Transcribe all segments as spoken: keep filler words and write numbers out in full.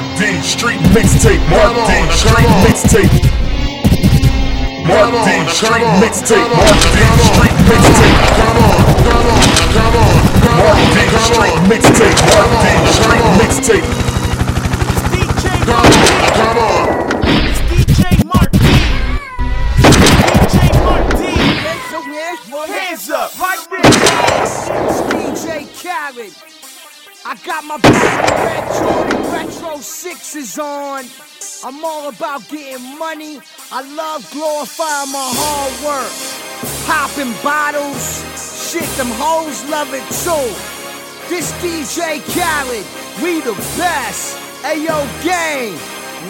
Mark D, street mixtape, Mark D, street mixtape. Mark D, street mixtape, Mark D, street mixtape. Mark D, street mixtape, Mark D, street mixtape. Come on, come on. Hands up, right there. It's D J Khaled. I got my red Jordan Retro sixes on. I'm all about getting money. I love glorifying my hard work. Popping bottles. Shit, them hoes love it too. This D J Khaled, we the best. Ayo, gang.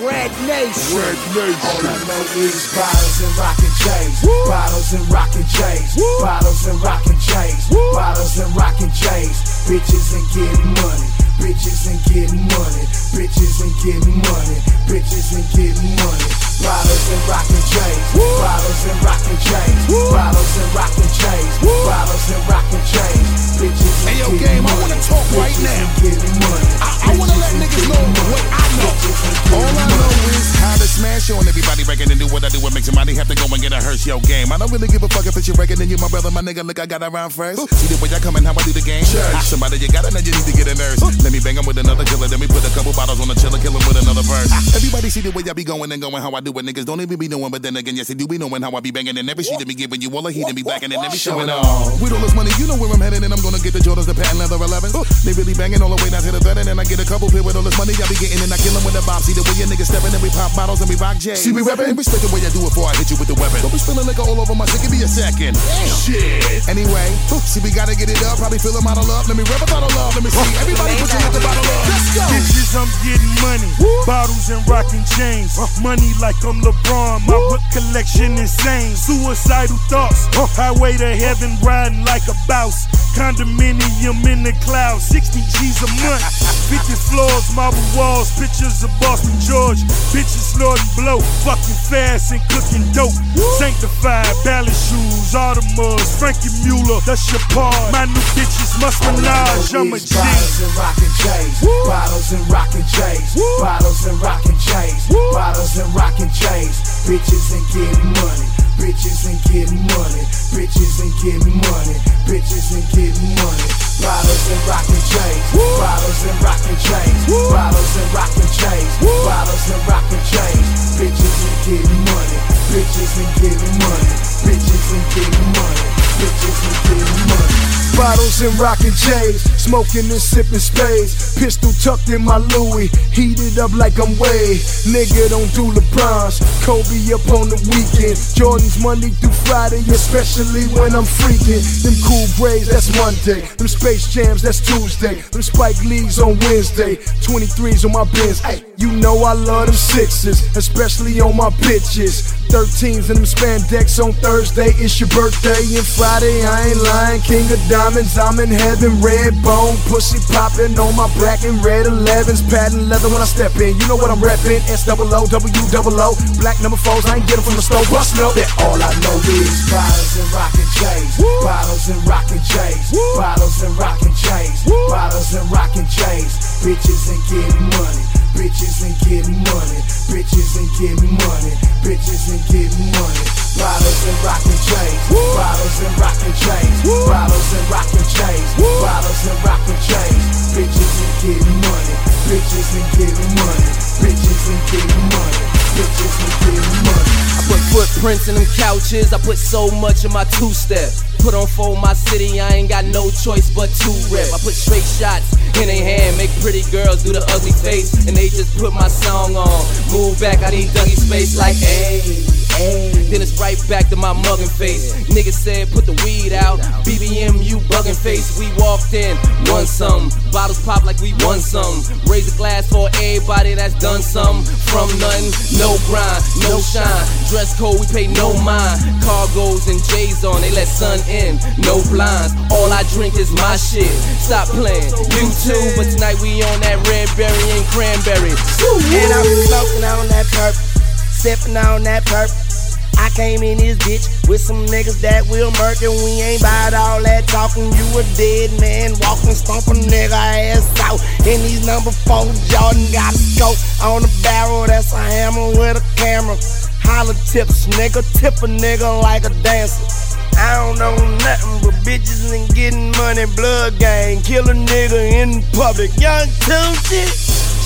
Red Nation. Red Nation. All I know is bottles and rockin' J's. Woo. Bottles and rockin' J's. Woo. Bottles and rockin' J's. Woo. Bottles and rockin' J's. Bitches and getting money. Bitches and getting money. Bitches and getting money. Bitches and getting money. Bottles and rockin' J's. Woo. Bottles and rockin' J's. Woo. Bottles and rockin' J's. Woo. Bottles and rockin' J's. Bitches and getting money. Hey yo, game, I wanna talk bitches right now. Getting money. I, I wanna let niggas know what I know. All I know is how to smash on everybody record and do what I do and make some money. Have to go and get a hearse, yo, game. I don't really give a fuck if it's your record and you my brother, my nigga. Look, I got around first. Ooh. See the way I come and how I do the game. Ah, somebody you gotta know you need to get a nurse. Ooh. Let me bang him with another killer. Let me put a couple bottles on the chiller, kill him with another verse. Ah. Everybody see the way I be going and going, how I do it. Niggas don't even be knowing, but then again, yes, they do be knowing how I be banging and every shit to be giving you all the heat and be backing and every showing off. With all this money, you know where I'm headed and I'm gonna get the Jordans, the patent leather elevens. Ooh. They really banging all the way down to the thread and I get a couple pair with all this money I be getting and I kill them with a bob. See the way your niggas stepping and we pop bottles and we rock J's. See we reppin'? And respect the way I do it before I hit you with the weapon. Don't be spilling liquor all over my shit, give me a second. Damn. Shit. Anyway, ooh, see we gotta get it up, probably fill them out of love. Let me rep a bottle love, let me see. Everybody pushing with the bottle up. Let's go. Bitches, I'm getting money. Woo. Bottles and rockin' chains. Uh. Money like I'm LeBron, my whip collection insane. Suicidal thoughts, uh. highway to heaven riding like a bouse. Condominium in the clouds, sixty G's a month. fifty floors, marble walls, pictures of Boston George. Bitches snorting blow, fucking fast and cooking dope. Sanctified, balance shoes, Audemars, Frankie Mueller, that's your part. My new bitches must menage, I'm a G. Bottles and rockin' J's, bottles and rockin' J's, bottles and rockin' J's, bottles and rockin' J's. Bitches and getting money, bitches and getting money, bitches and getting money, bitches and getting money. Bottles and rockin' J's, bottles and rockin' J's, bottles and rockin' J's, bottles and rockin' J's. Bitches and getting money, bitches and getting money, bitches and getting money, bitches and getting money. Bottles and rockin' J's, smoking and sipping spades. Pistol tucked in my Louis, heated up like I'm Wade. Nigga don't do LeBron's, Kobe up on the weekend. Jordan's Monday through Friday, especially when I'm freaking. Them Cool Braids, that's Monday. Them Space Jams, that's Tuesday. Them Spike Lee's on Wednesday. twenty-threes on my Benz, ay, you know I love them sixes, especially on my bitches. thirteens and them spandex on Thursday, it's your birthday. And Friday, I ain't lying, king of diamonds. I'm in heaven, red bone, pussy poppin' on my black and red elevens, patent leather when I step in. You know what I'm reppin', S double O, W double O, black number fours, I ain't get 'em from the store, bust no. That all I know is bottles and rockin' J's, bottles and rockin' J's, bottles and rockin' J's, bottles and rockin' J's. Bitches and gettin' money, bitches and gettin' money, bitches and gettin' money, bitches and gettin' money. Bottles and rockin' J's, bottles and rockin' J's, bottles and rockin' J's, bottles and rockin' J's. Bitches and getting money, bitches and getting money, bitches and getting money, bitches and getting money. I put footprints in them couches, I put so much in my two-step. Put on for my city, I ain't got no choice but to rip. I put straight shots in they hand, make pretty girls do the ugly face. And they just put my song on, move back, I need Dougie space like ayy. Then it's right back to my muggin' face. Niggas said put the weed out, B B M you buggin' face. We walked in, won some, bottles pop like we won some. Raise a glass for everybody that's done some. From nothing, no grind, no shine. Dress code, we pay no mind. Cargos and J's on, they let sun in, no blinds. All I drink is my shit, stop playin'. You too, but tonight we on that red berry and cranberry. And I was smokin' on that purple, sippin' on that purple. I came in this bitch with some niggas that will murk, and we ain't bout all that talking. You a dead man walking, stomp a nigga ass out. And these number four Jordan got a scope on the barrel, that's a hammer with a camera. Holler tips, nigga, tip a nigga like a dancer. I don't know nothing but bitches and getting money, blood gang. Kill a nigga in public, young two shit.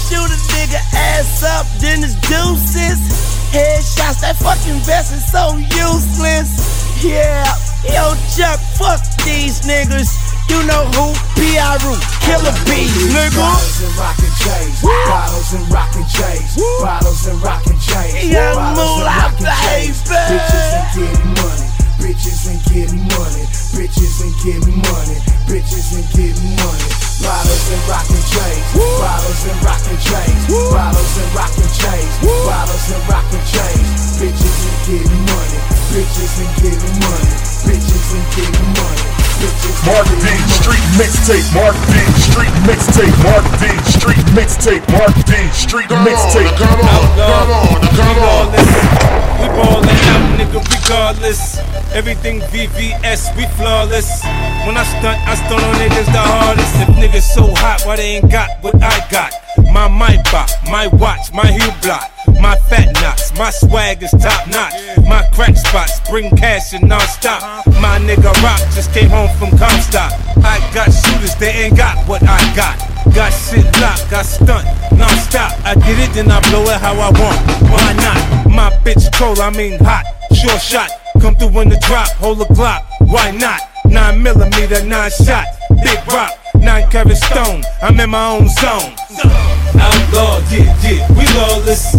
Shoot a nigga ass up, then it's deuces. Headshots, that fucking vest is so useless. Yeah, yo Chuck, fuck these niggas. You know who? P R U, Killer B, nigga. Bottles and rockin' J's, bottles and rockin' J's, bottles and rockin' J's, bottles and rockin' J's. Bitches and getting money, bitches and getting money, bitches and getting money, bitches and getting money. Bottles and rockin' J's, bottles and rockin' J's, bottles and rockin' J's, bottles and rockin' J's. Bitches and getting money, bitches and getting money, bitches and getting money, bitches. Mark D Street mixtape, Mark D Street mixtape, Mark D Street mixtape, Mark D Street mixtape. Come on, come on, come on, come on. We ballin' out, nigga, regardless. Everything V V S, we flawless. When I stunt, I stunt on niggas the hardest. If niggas so hot, why they ain't got what I got? My mic box, my watch, my heel block, my fat knots, my swag is top notch. My crack spots bring cash and non-stop. My nigga Rock just came home from Comstock. I got shooters, they ain't got what I got. Got shit locked, I stunt, non-stop. I get it, then I blow it how I want. Why not? My bitch cold, I mean hot. Sure shot, come through in the drop. Hold a Glock, why not? Nine millimeter, nine shot. Big rock, nine carat stone. I'm in my own zone. Outlaw, yeah, yeah, we lawless.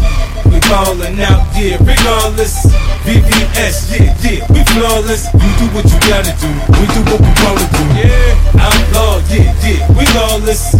We ballin' out, yeah, regardless. V V S, yeah, yeah, we flawless. You do what you gotta do, we do what we wanna do. Yeah, outlaw, yeah, yeah, we lawless.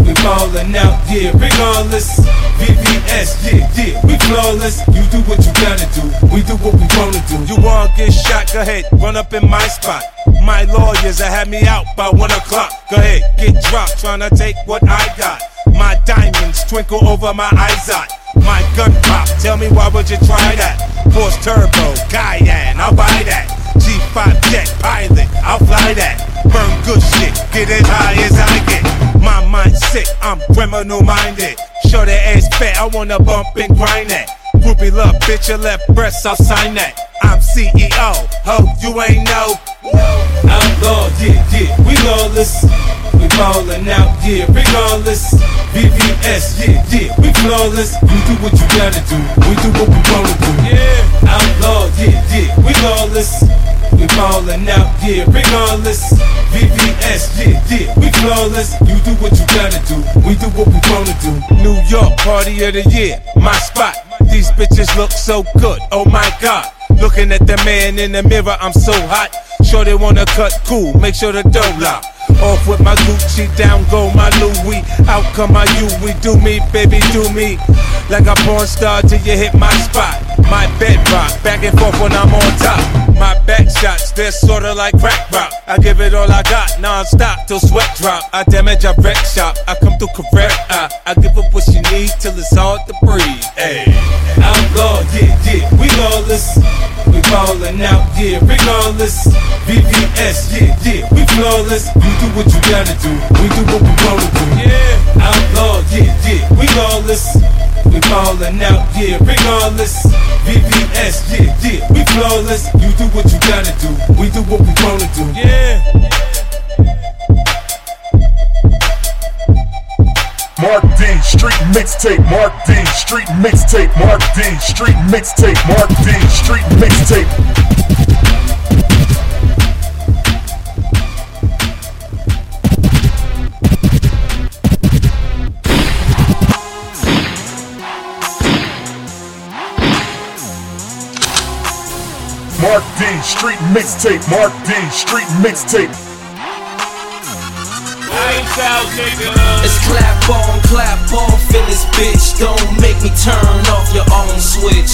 We ballin' out, yeah, regardless. V V S, yeah, yeah, we flawless. You do what you gotta do, we do what we wanna do. You wanna get shot, go ahead, run up in my spot. My lawyers that had me out by one o'clock. Go ahead, get dropped, tryna take what I got. My diamonds twinkle over my eyes out. My gun pop, tell me why would you try that? Force turbo, Cayenne, I'll buy that. G five jet pilot, I'll fly that. Burn good shit, get as high as I get. My mind's sick, I'm criminal minded. Show that ass fat, I wanna bump and grind that. Groupie love, bitch, your left breast, I'll sign that. I'm C E O, ho, you ain't know. Outlaw, yeah, yeah, we lawless. We ballin' out, yeah, regardless. V V S, yeah, yeah, we flawless. You do what you gotta do, we do what we wanna do. Yeah, outlaw, yeah, yeah, we lawless. We ballin' out, yeah, regardless. V V S, yeah, yeah, we flawless. You do what you gotta do, we do what we wanna do. New York, party of the year, my spot. These bitches look so good, oh my god. Looking at the man in the mirror, I'm so hot. Sure they wanna cut cool, make sure the dough lock. Off with my Gucci, down go my Louis. Out come my Yui, do me, baby, do me. Like a porn star till you hit my spot. My bedrock, back and forth when I'm on top. My back shots, they're sorta like crack rock. I give it all I got, non-stop till sweat drop. I damage, I wreck shop, I come through correct. I, I give up what you need till it's hard to breathe. Ay. Outlaw, yeah, yeah, we lawless. We ballin' out, yeah, regardless. V V S, yeah, yeah, we flawless. You do what you gotta do, we do what we wanna do. Yeah, outlaw, yeah, yeah, we lawless. We ballin' out, yeah, regardless. V V S, yeah, yeah, we flawless. You do what you gotta do, we do what we wanna do. Yeah. Mark D Street mixtape, Mark D Street mixtape, Mark D Street mixtape, Mark D Street mixtape. Mark D Street mixtape, Mark D Street mixtape. It's clap on, clap on, feel this bitch. Don't make me turn off your own switch.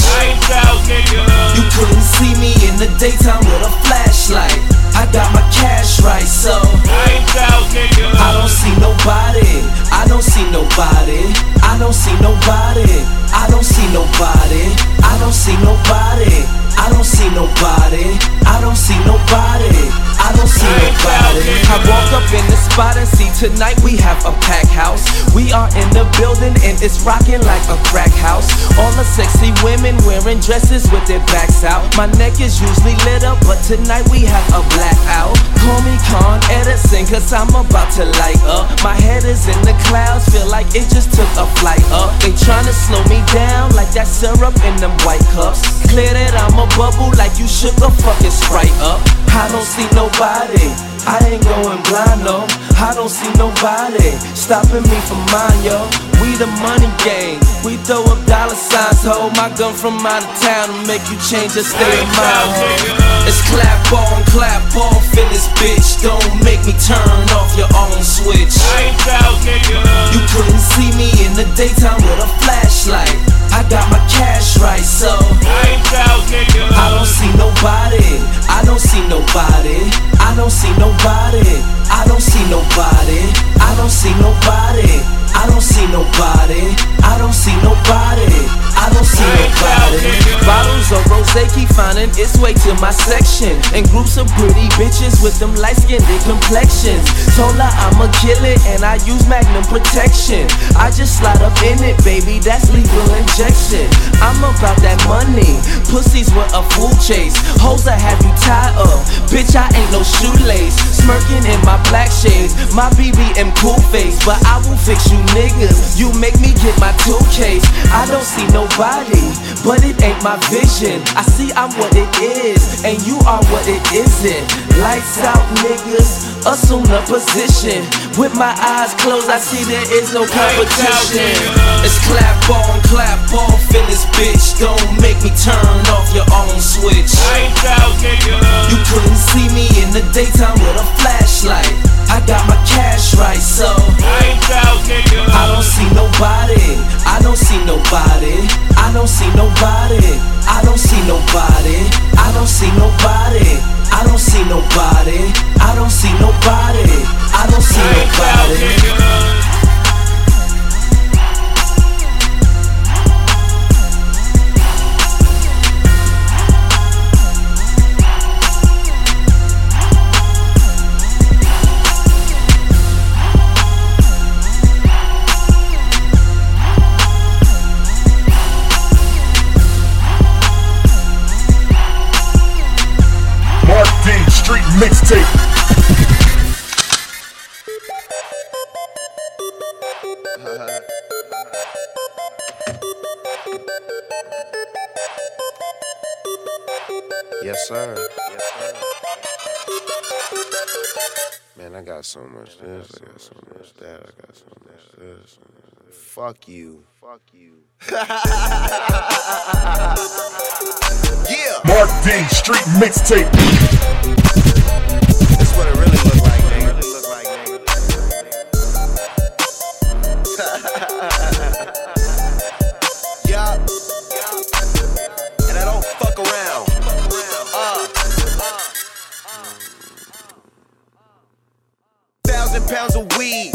You couldn't see me in the daytime with a flashlight. I got my cash right, so I don't see nobody. I don't see nobody. I don't see nobody. I don't see nobody. I don't see nobody. I don't see nobody, I don't see nobody, I don't see nobody. I walk up in the spot and see tonight we have a packed house. We are in the building and it's rocking like a crack house. All the sexy women wearing dresses with their backs out. My neck is usually lit up, but tonight we have a blackout. Call me Con Edison, cause I'm about to light up. My head is in the clouds, feel like it just took a flight up. They tryna slow me down like that syrup in them white cups. Clear that I'm a bubble like you shook a fucking Sprite up. I don't see nobody, I ain't going blind, no. I don't see nobody stopping me from mine, yo. We the money gang, we throw up dollar signs, ho. My gun from out of town will make you change your stay in my home. It's clap on, clap off in this bitch. Don't make me turn off your own switch. You couldn't see me in the daytime with a flashlight. I got my cash right, so I don't see nobody, I don't see nobody, I don't see nobody, I don't see nobody, I don't see nobody, I don't see nobody, I don't see nobody, I don't see nobody. Bottles of rosé keep finding its way to my section, and groups of pretty bitches with them light-skinned complexions. Told her I'ma kill it and I use Magnum protection. I just slide up in it, baby, that's legal injection. I'm about that money, pussies with a fool chase. Hoes that have you tied up, bitch, I ain't no shoelace. Smirking in my black shades, my B B M cool face. But I will fix you niggas, you make me get my two K's. I don't see nobody, but it ain't my vision. I see I'm what it is, and you are what it isn't. Lights out niggas, assume the position. With my eyes closed, I see there is no competition. It's clap on, clap off in this bitch. Don't make me turn off your own switch. You couldn't see me in the daytime with a flashlight. I got my cash right, so I don't see nobody, I don't see nobody, I don't see nobody, I don't see nobody, I don't see nobody, I don't see nobody, I don't see nobody, I don't see nobody. Mixtape. Yes, sir. Yes, sir. Man, I got so much this, I got so much that, I got so much this. Fuck you. Fuck you. Yeah. Mark D, Street Mixtape. What it really look like, nigga. Really look like, nigga. Yeah. And I don't fuck around. Uh. Thousand pounds of weed.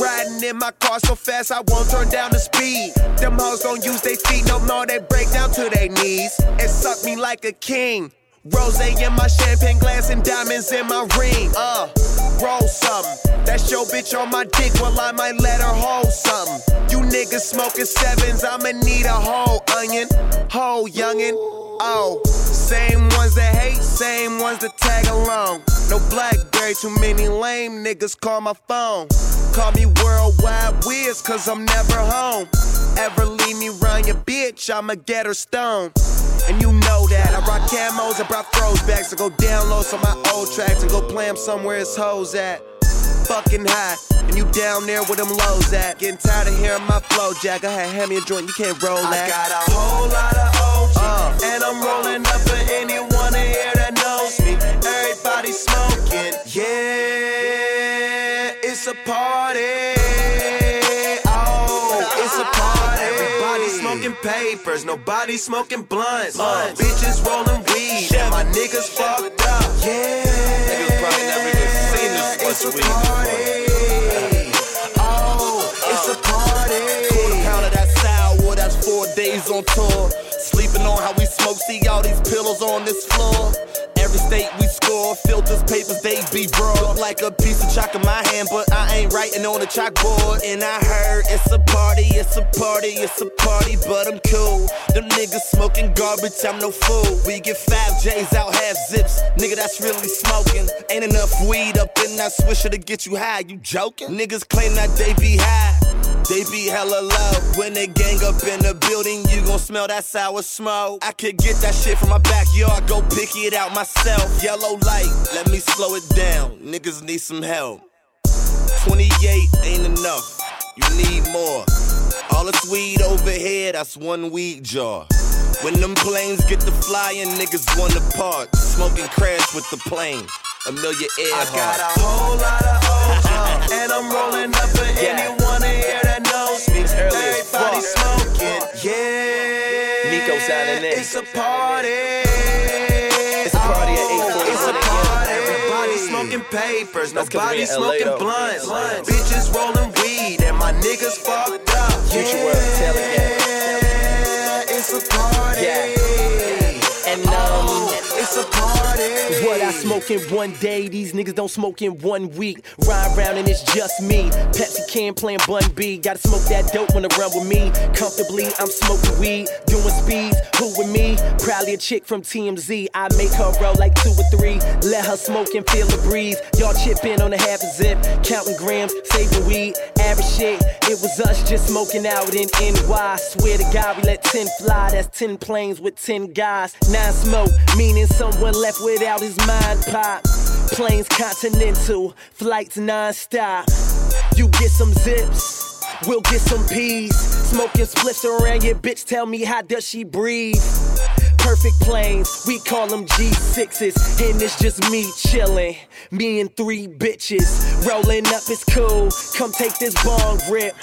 Riding in my car so fast I won't turn down the speed. Them hoes don't use they feet no more. They break down to their knees. And suck me like a king. Rosé in my champagne glass and diamonds in my ring. Uh, roll something. That's your bitch on my dick, well I might let her hold something. You niggas smoking sevens, I'ma need a whole onion, whole youngin'. Oh, same ones that hate, same ones that tag along. No Blackberry, too many lame niggas call my phone. Call me worldwide whiz, cause I'm never home. Ever leave me round your bitch, I'ma get her stoned. And you know that I rock camos and brought throwbacks. I go download some of my old tracks and go play them somewhere it's hoes at. Fucking high, and you down there with them lows at. Getting tired of hearing my flow, Jack. I had hand me a joint, you can't roll that. I got a whole lot of O G, uh, and I'm rolling up for anyone in here that knows me. Everybody smoking, yeah, it's a party. Smoking papers, nobody smoking blunts. Uh, bitches rolling weed, and my niggas fucked up. Yeah, niggas probably never even seen this once a week. Party. Oh, it's a party. Quarter pound of that sour, that's four days on tour. Sleeping on how we smoke, see all these pillows on this floor. Every state we score, filters, papers, they be broad. Look like a piece of chalk in my hand, but I ain't writing on the chalkboard. And I heard it's a party, it's a party, it's a party, but I'm cool. Them niggas smoking garbage, I'm no fool. We get five J's out, half zips, nigga, that's really smoking. Ain't enough weed up in that swisher to get you high, you joking? Niggas claim that they be high, they be hella low. When they gang up in the building, you gon' smell that sour smoke. I could get that shit from my backyard, go pick it out myself. Yellow light, let me slow it down, niggas need some help. twenty-eight ain't enough, you need more. All this weed over here, that's one weed jar. When them planes get to flying, niggas want to part. Smoking crash with the plane, Amelia Earhart. I got a whole lot of O's, and I'm rolling up for yeah. anyone in here that knows me. Everybody smoking, yeah. Nico signing in. It's a party. It's a party at eight forty. It's a party. Everybody smoking papers, nobody smoking blunts. blunts. Bitches rolling weed, and my niggas fucked up. Future yeah. world, tell it yeah. It's a party. Yeah. And no. Oh. It's a party. What I smoke in one day, these niggas don't smoke in one week. Ride round and it's just me. Pepsi can playing Bun B. Gotta smoke that dope when I run with me. Comfortably, I'm smoking weed, doing speeds. Who with me? Probably a chick from T M Z. I make her roll like two or three. Let her smoke and feel the breeze. Y'all chipping on a half a zip, counting grams, saving weed, average shit. It was us just smoking out in N Y. Swear to God, we let ten fly. That's ten planes with ten guys. Nine smoke, meaning someone left without his mind pop. Planes continental, flights non-stop. You get some zips, we'll get some peas. Smoking splits around your bitch, tell me how does she breathe? Perfect planes, we call them G sixes. And it's just me chillin', me and three bitches. Rollin' up is cool, come take this bong rip.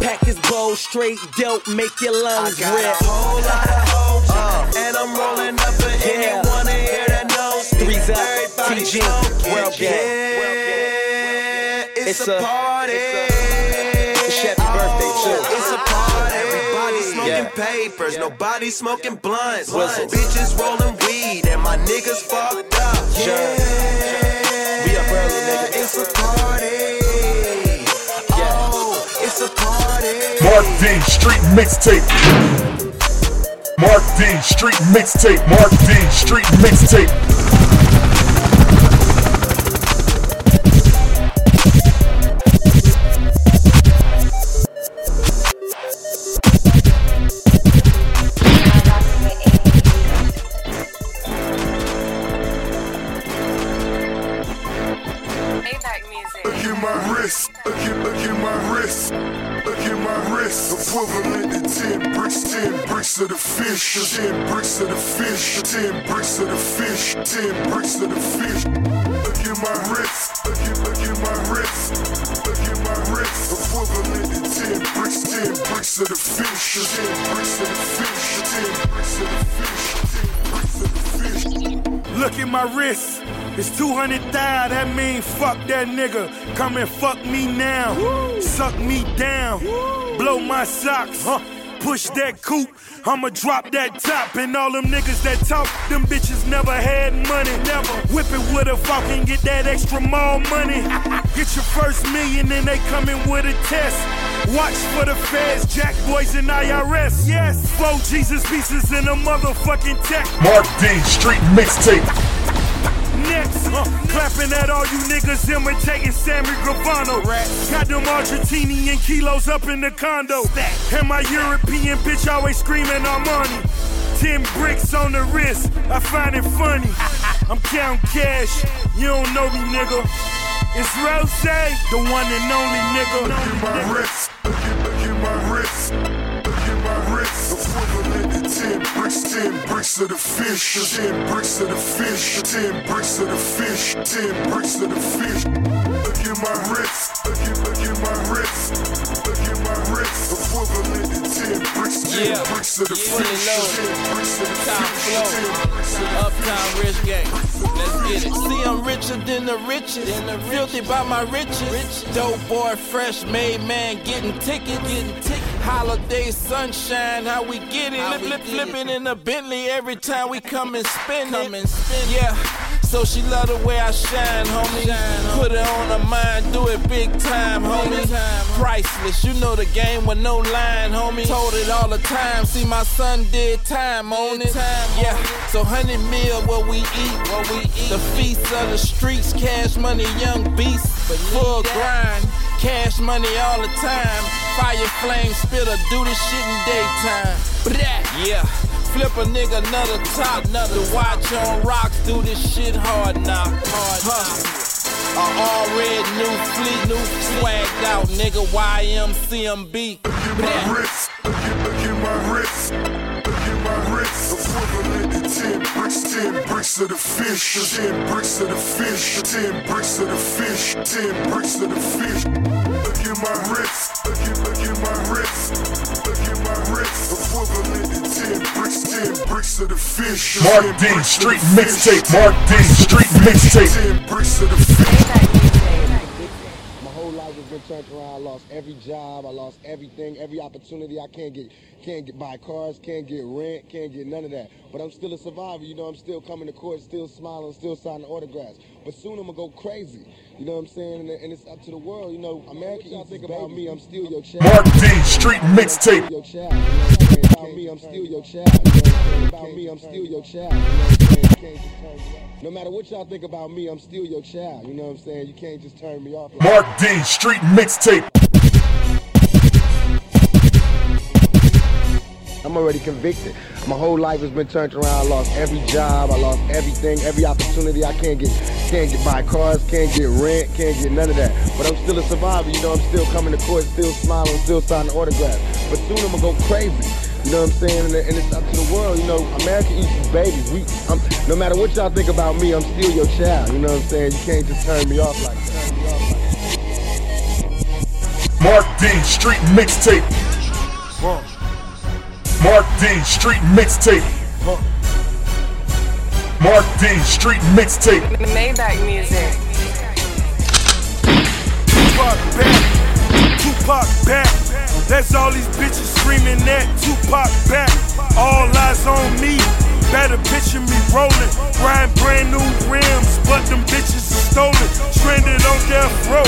Pack this bowl straight dope, make your lungs rip. I got rip. A whole lot of hoes, uh, and I'm rollin' up for yeah. anyone in here that knows me. Three's up, everybody T G, smoking, world gang. Yeah, it's, it's a, a party. It's Happy oh, birthday too. It's a party. Smoking yeah. papers, yeah. nobody smoking yeah. blunts. Whistles. Bitches rolling weed, and my niggas fucked up. Yeah, yeah. We up early, nigga. It's a party. Yeah. Oh, it's a party. Mark D, street mixtape. Mark D, street mixtape. Mark D, street mixtape. Of the fish, ten bricks of the fish, ten bricks of the fish, ten bricks of the fish. Look at my wrist, look at, look at my wrist, look at my wrist. Equivalent to ten bricks, ten bricks of the fish, ten bricks of the fish, ten bricks of the fish, ten bricks of the fish. Look at my wrist, it's two hundred thousand, that mean fuck that nigga. Come and fuck me now, woo. Suck me down, woo. Blow my socks, huh? Push that coupe, I'ma drop that top. And all them niggas that talk, them bitches never had money. Never whip it with a Falcon, get that extra mall money. Get your first million and they coming with a test. Watch for the feds, Jack Boys and I R S. Yes, four Jesus pieces in a motherfucking tech. Mark D, street mixtape. Next, uh, clapping at all you niggas imitating Sammy Gravano. Got them Argentinian kilos up in the condo. And my European bitch always screaming Armani. Ten bricks on the wrist, I find it funny. I'm counting cash, you don't know me, nigga. It's Rose, the one and only nigga. Look at my wrist, look at, look at my wrist, look at my wrist. Ten bricks, ten bricks of the fish, ten bricks of the fish, ten bricks of the fish, ten bricks of the fish. Look at my wrist, look at, look at my wrist, look at my wrist. Equivalent to ten bricks, ten yeah. bricks of the yeah. fish, ten bricks of the top fish, flow. Uptown rich gang, let's get it. See, I'm richer than the richest, filthy by my riches. Dope boy, fresh made man, getting ticket, getting ticket. Holiday sunshine, how we get it. How Flip, flipping in a Bentley every time we come and spin come it. And spin yeah. So she love the way I shine, homie. Shine, Put it on her mind, do it big time, homie. Priceless, you know the game with no line, homie. Told it all the time, see my son did time on it. Yeah, so hundred mil what we eat, what we eat. The feasts of the streets, cash money, young beasts, full grind. Cash money all the time. Fire, flame, spitter, do this shit in daytime. Blah. Yeah. Flip a nigga another top, another watch on rocks, do this shit hard knock. Hard huh. A all red new fleet, new swagged out, nigga. Y M C M B. Look at my wrist, look at, look at my wrist, look at my wrist. Equivalent to ten bricks, ten bricks of the fish, ten bricks of the fish, ten bricks of the fish, ten bricks of the fish. Look at my wrist, look at, look at my wrist, look at my wrist. Equivalent to ten bricks, ten bricks of the fish. Mark D Street mixtape. Mark D Street mixtape. Ten bricks of the fish. My whole life has been turned around. I lost every job. I lost everything. Every opportunity. I can't get, can't get buy cars. Can't get rent. Can't get none of that. But I'm still a survivor. You know, I'm still coming to court, still smiling, still signing autographs. But soon I'm gonna go crazy. You know what I'm saying? And it's up to the world. You know, America. You think about me? I'm still your child. Mark D Street mixtape. Your child. About me, I'm still your child. About me, I'm still your child. No matter what y'all think about me, I'm still your child. You know what I'm saying? You can't just turn me off. Mark D Street mixtape. I'm already convicted. My whole life has been turned around. I lost every job. I lost everything. Every opportunity. I can't get, can't get buy cars. Can't get rent. Can't get none of that. But I'm still a survivor. You know, I'm still coming to court, still smiling, still signing autographs. But soon I'm gonna go crazy. You know what I'm saying? And it's up to the world. You know, America eats these babies. We, I'm, no matter what y'all think about me, I'm still your child. You know what I'm saying? You can't just turn me off like that. Mark D Street mixtape. Mark D Street mixtape. Mark D Street mixtape. Maybach music. Tupac back. Tupac back. That's all these bitches screaming at. Tupac back, all eyes on me. Better picture me rolling, riding brand new rims, but them bitches are stolen, stranded on death row.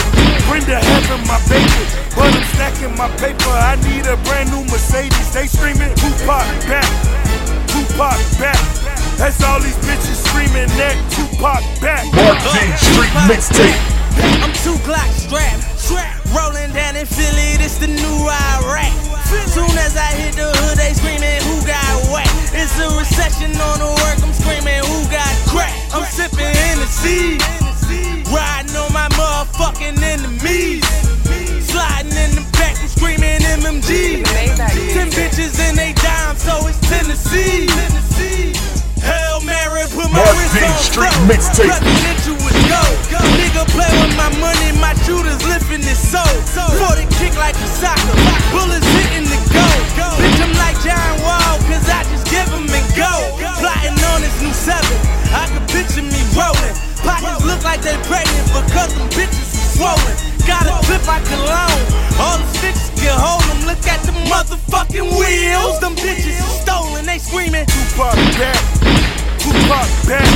Bring to heaven my baby, but I'm stacking my paper. I need a brand new Mercedes. They screaming Tupac back, Tupac back. That's all these bitches screaming at. Tupac back. Mark D Street mixtape. I'm two Glock strapped, strapped, rolling down in Philly, this the new Iraq. Soon as I hit the hood, they screaming, who got whacked? It's a recession on the work, I'm screaming, who got cracked? I'm sipping Hennessy, riding on my motherfucking enemies. Sliding in the back, I'm screaming M M G. Ten bitches and they dime, so it's Tennessee. Hail Mary, put my wrist on Street mixtape. Nigga play with my money, my shooters lifting his soul. forty kick like a soccer, bullets hitting the goal. Bitch, I'm like John Wall, cause I just give him and go. Plotting on this new seven, I can picture me rolling. Pockets look like they pregnant because them bitches are swollen. Got a clip I cologne, all the bitches can hold them. Look at the motherfucking wheels, them bitches are stolen. They screaming, Tupac back, Tupac back.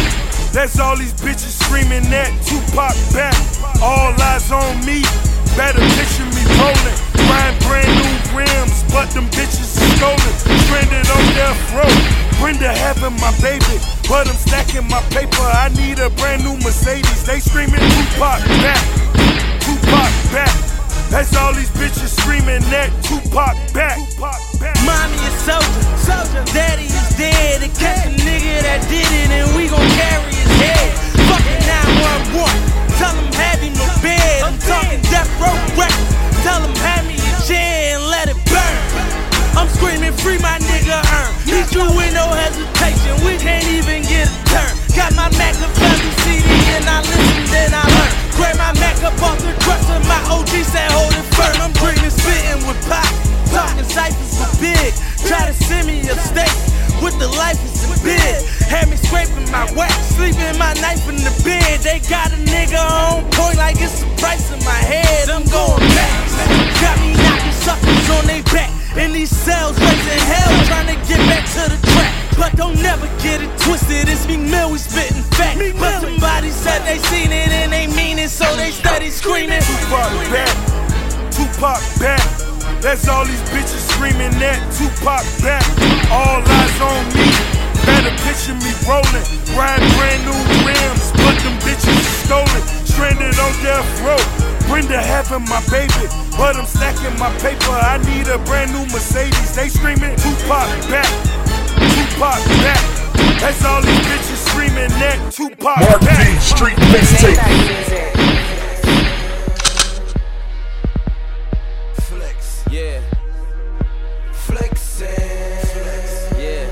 That's all these bitches screaming at. Tupac back, all eyes on me. Better picture me rolling, buying brand new rims, but them bitches are stolen, stranded on death row. Bring to heaven my baby, but I'm stacking my paper. I need a brand new Mercedes. They screaming Tupac back, Tupac back. That's all these bitches screaming at. Tupac back, Tupac back. Mommy is soldier, soldier. Daddy is dead. And catch a nigga that did it, and we gon' carry. Yeah, fucking nine one one, tell them have me my bed. I'm talking death row records, tell them have me a chair and let it burn. I'm screaming free my nigga Earn, beat you with no hesitation, we can't even get a turn. Got my Mac and family C D and I listen then I learn. Grab my Mac up off the dresser, my O G said hold it firm. I'm dreaming spitting with pop, talking ciphers are big. Try to send me a steak with the life is a bid. Had me scraping my wax, sleeping my knife in the bed. They got a nigga on point like it's a price in my head. I'm going back. Got me knocking suckers on they back. in these cells, raising hell, trying to get back to the track. But don't never get it twisted, it's me Millie spitting facts. But somebody said they seen it and they mean it, so they steady screaming. Tupac back, Tupac back. That's all these bitches screaming at. Tupac back, all eyes on me. Better picture me rolling, ride brand new rims, but them bitches stolen, stranded on death row. Brenda having my baby, but I'm stacking my paper. I need a brand new Mercedes. They screaming Tupac back, Tupac back. That's all these bitches screaming that Tupac Mark back. Mark D, street mixtape. Flex, yeah. Flexing, Flex, yeah.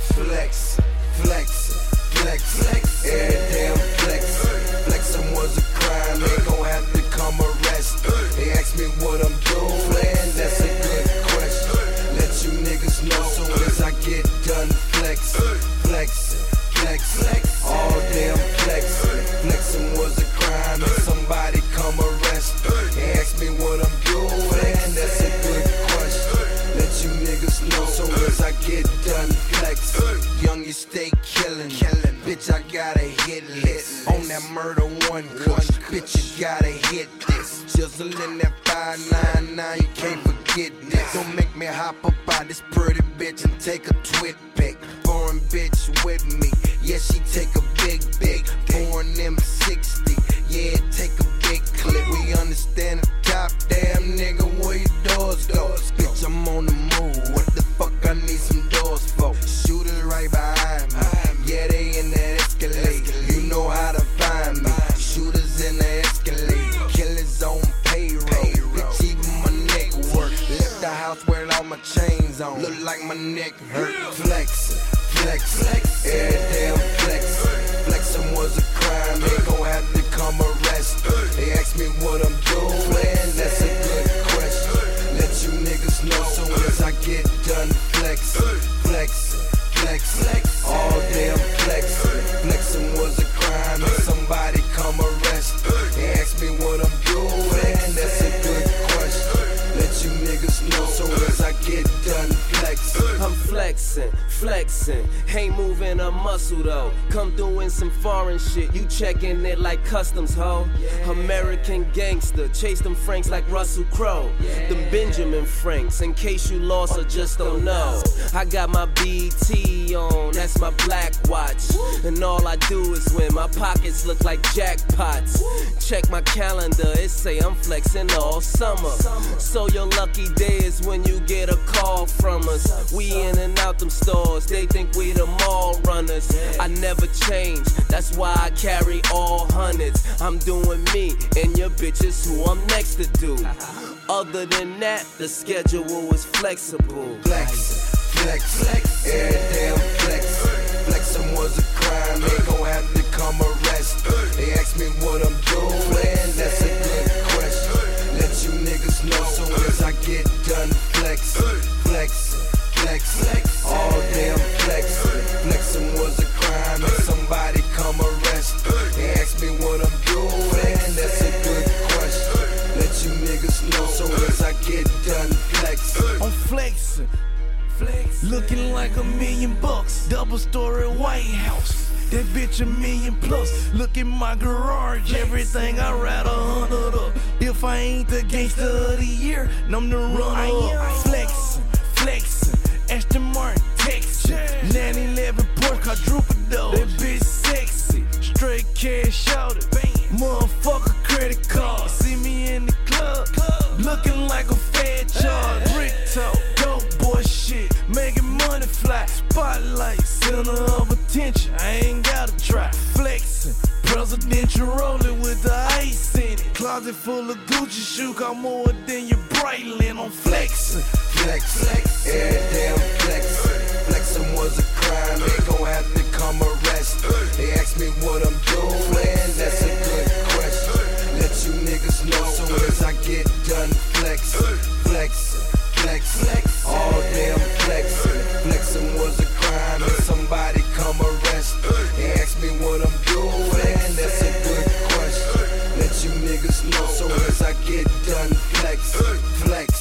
Flex, flex, flex, flex, yeah. Stay killing, killin'. Bitch, I got a hit list. On that murder one cuss, bitch, you gotta hit this. Jizzle in that five nine nine, you can't forget this. Don't make me hop up by this pretty bitch and take a twit pic. Foreign bitch with me, yeah, she take a big, big. Foreign M sixty, yeah, take a big clip. We understand the top, damn nigga, where your doors go? Bitch, I'm on the move, what the fuck I need some doors for? Shooters right by. On. Look like my neck hurt. Flexin', flexin', flex, every day I'm flexin'. Flexin' was a crime, they gon' have to come arrest. They ask me what I'm doin', that's a good question. Let you niggas know soon as I get done flexin'. Flexin', flexin', flex, all day I'm flexin'. Flexin' was a crime, and somebody come arrest. They ask me what I'm doin', that's a good question. Let you niggas know soon as I get done. I'm flexing, flexing, ain't moving a muscle though. Come doing some foreign shit, you checking it like customs, ho. Yeah. American gangster, chase them Franks like Russell Crowe. Yeah. Them Benjamin Franks, in case you lost or just don't know. I got my B T on, that's my black watch. And all I do is win, my pockets look like jackpots. Check my calendar, it say I'm flexing all summer. So your lucky day is when you get a call from us. We in and out them stores, they think we the mall runners. I never change, that's why I carry all hundreds. I'm doing me, and your bitches who I'm next to do. Other than that, the schedule is flexible. Flex, flex, flex, every day I'm flexing. Flexing was a crime, they gon' have to come arrest. They ask me what I'm doing, that's a good question. Let you niggas know soon as I get done flexing. Flexin', flex, flex, all day I'm flexin'. Flexin' was a crime, and somebody come arrest. They ask me what I'm doin', that's a good question. Let you niggas know soon as I get done flexin'. I'm flexin', flexin', looking like a million bucks. Double story White House, that bitch a million plus. Look in my garage, everything I ride a hundred up. If I ain't the gangster of the year, then I'm the runner up. Flexin', flexin', Aston Martin, Texas, nine eleven Porsche, quadruple dope. That bitch sexy, straight cash out it, motherfucker credit card. See me in the club, looking like a fat charge. Brick talk, dope boy shit, making money fly. Spotlight, center of attention, I ain't gotta try. Flexin', presidential rolling with the ice in it. Closet full of Gucci shoes, got more than your Breitling. I'm flexin'. Flex, flex, every day I'm flexing. Flexing was a crime, they gon' have to come arrest. They ask me what I'm doing, that's a good question. Let you niggas know soon as I get done flexing. Flexing, flex, flex, all day I'm flexing. Flexing was a crime, and somebody come arrest. They ask me what I'm doing, that's a good question. Let you niggas know soon as I get done flexing. Flex.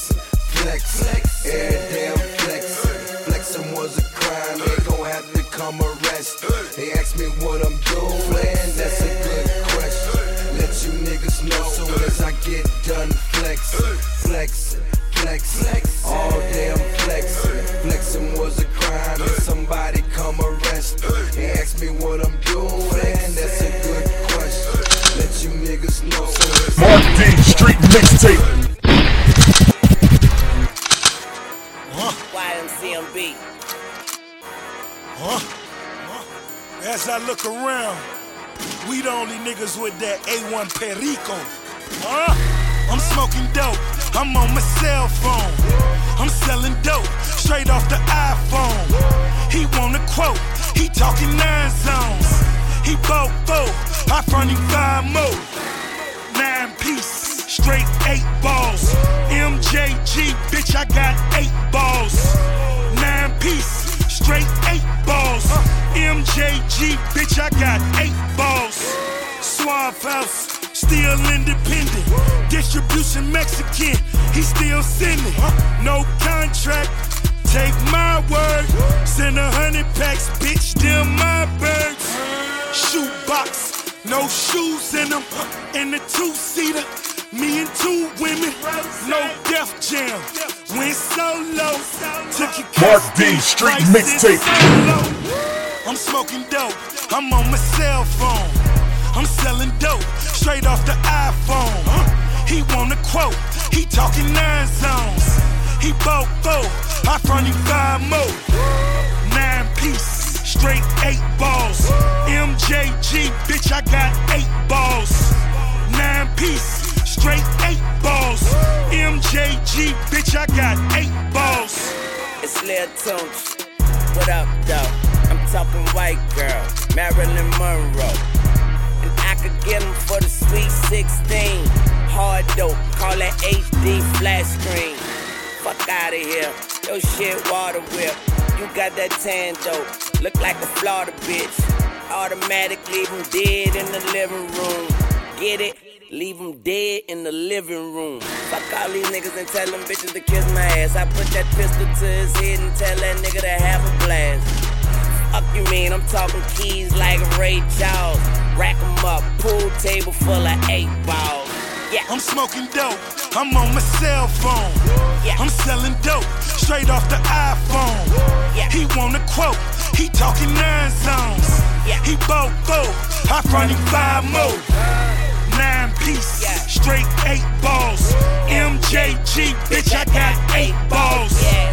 me what I'm doing? That's a good question. Let you niggas know. Mark D, street mixtape. Y M C M B. Huh? Huh? As I look around, we the only niggas with that A one Perico. Huh? I'm smoking dope. I'm on my cell phone. I'm selling dope straight off the iPhone. He want a quote. He talking nine zones. He bought four. I front him five more. Nine piece, straight eight balls. M J G, bitch, I got eight balls. Nine piece. Straight eight balls. M J G, bitch, I got eight balls. Swab house, still independent. Distribution Mexican, he still sending. No contract, take my word. Send a hundred packs, bitch, them my birds. Shoe box, no shoes in them. In the two-seater, me and two women. No Def Jam. Went solo, took your Mark D, street mixtape. I'm smoking dope, I'm on my cell phone. I'm selling dope, straight off the iPhone. He want a quote, he talking nine zones. He bought four, I front him five more. Nine piece, straight eight balls. M J G, bitch, I got eight balls. Nine piece, straight eight balls. M J G, bitch, I got eight balls. It's Lil Tunes. What up, though? I'm talking white girl, Marilyn Monroe. And I could get them for the sweet sixteen. Hard dope, call it H D flat screen. Fuck out of here, yo shit water whip. You got that tan dope, look like a Florida bitch. Automatically leave them dead in the living room. Get it? Leave them dead in the living room. Fuck all these niggas and tell them bitches to kiss my ass. I put that pistol to his head and tell that nigga to have a blast. Fuck you mean, I'm talking keys like Ray Charles. Rack them up, pool table full of eight balls. Yeah. I'm smoking dope, I'm on my cell phone. Yeah. I'm selling dope, straight off the iPhone. Yeah. He want a quote, he talking nine zones. Yeah. He bought four, I front him five more. Nine piece, yeah. Straight eight balls. M J G, bitch, I got eight balls. Yeah.